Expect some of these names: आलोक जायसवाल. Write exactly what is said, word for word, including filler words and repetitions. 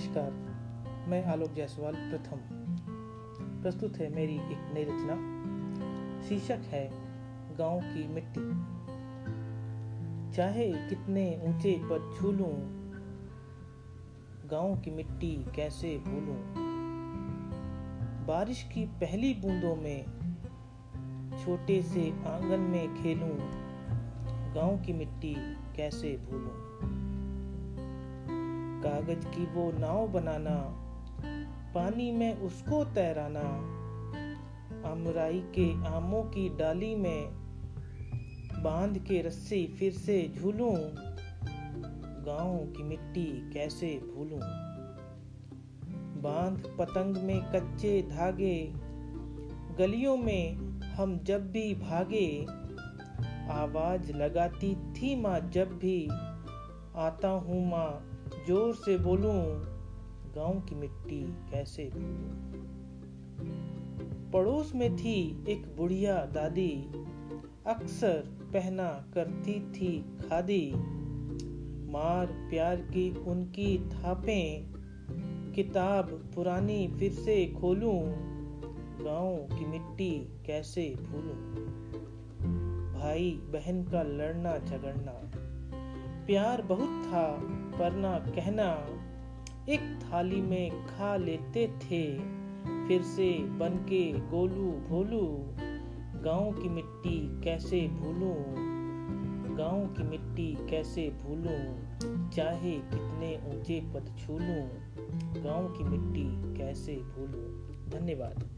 नमस्कार, मैं आलोक जायसवाल प्रथम प्रस्तुत है मेरी एक नई रचना। शीर्षक है गांव की मिट्टी। चाहे कितने ऊंचे पर छू लूं, गांव की मिट्टी कैसे भूलूं। बारिश की पहली बूंदों में, छोटे से आंगन में खेलूं, गांव की मिट्टी कैसे भूलूं। कागज की वो नाव बनाना, पानी में उसको तैराना, अमराई के आमों की डाली में बांध के रस्सी फिर से झूलूं, गांव की मिट्टी कैसे भूलूं। बांध पतंग में कच्चे धागे, गलियों में हम जब भी भागे, आवाज लगाती थी माँ जब भी, आता हूँ माँ जोर से बोलूं, गांव की मिट्टी कैसे भूलूं। पड़ोस में थी एक बुढ़िया दादी, अक्सर पहना करती थी खादी, मार प्यार की उनकी थापें, किताब पुरानी फिर से खोलूं, गांव की मिट्टी कैसे भूलूं। भाई बहन का लड़ना झगड़ना, प्यार बहुत था पर ना कहना, एक थाली में खा लेते थे फिर से बन के गोलू भोलू, गांव की मिट्टी कैसे भूलूं, गांव की मिट्टी कैसे भूलूं। चाहे कितने ऊंचे पद छू लूं, गांव की मिट्टी कैसे भूलूं। धन्यवाद।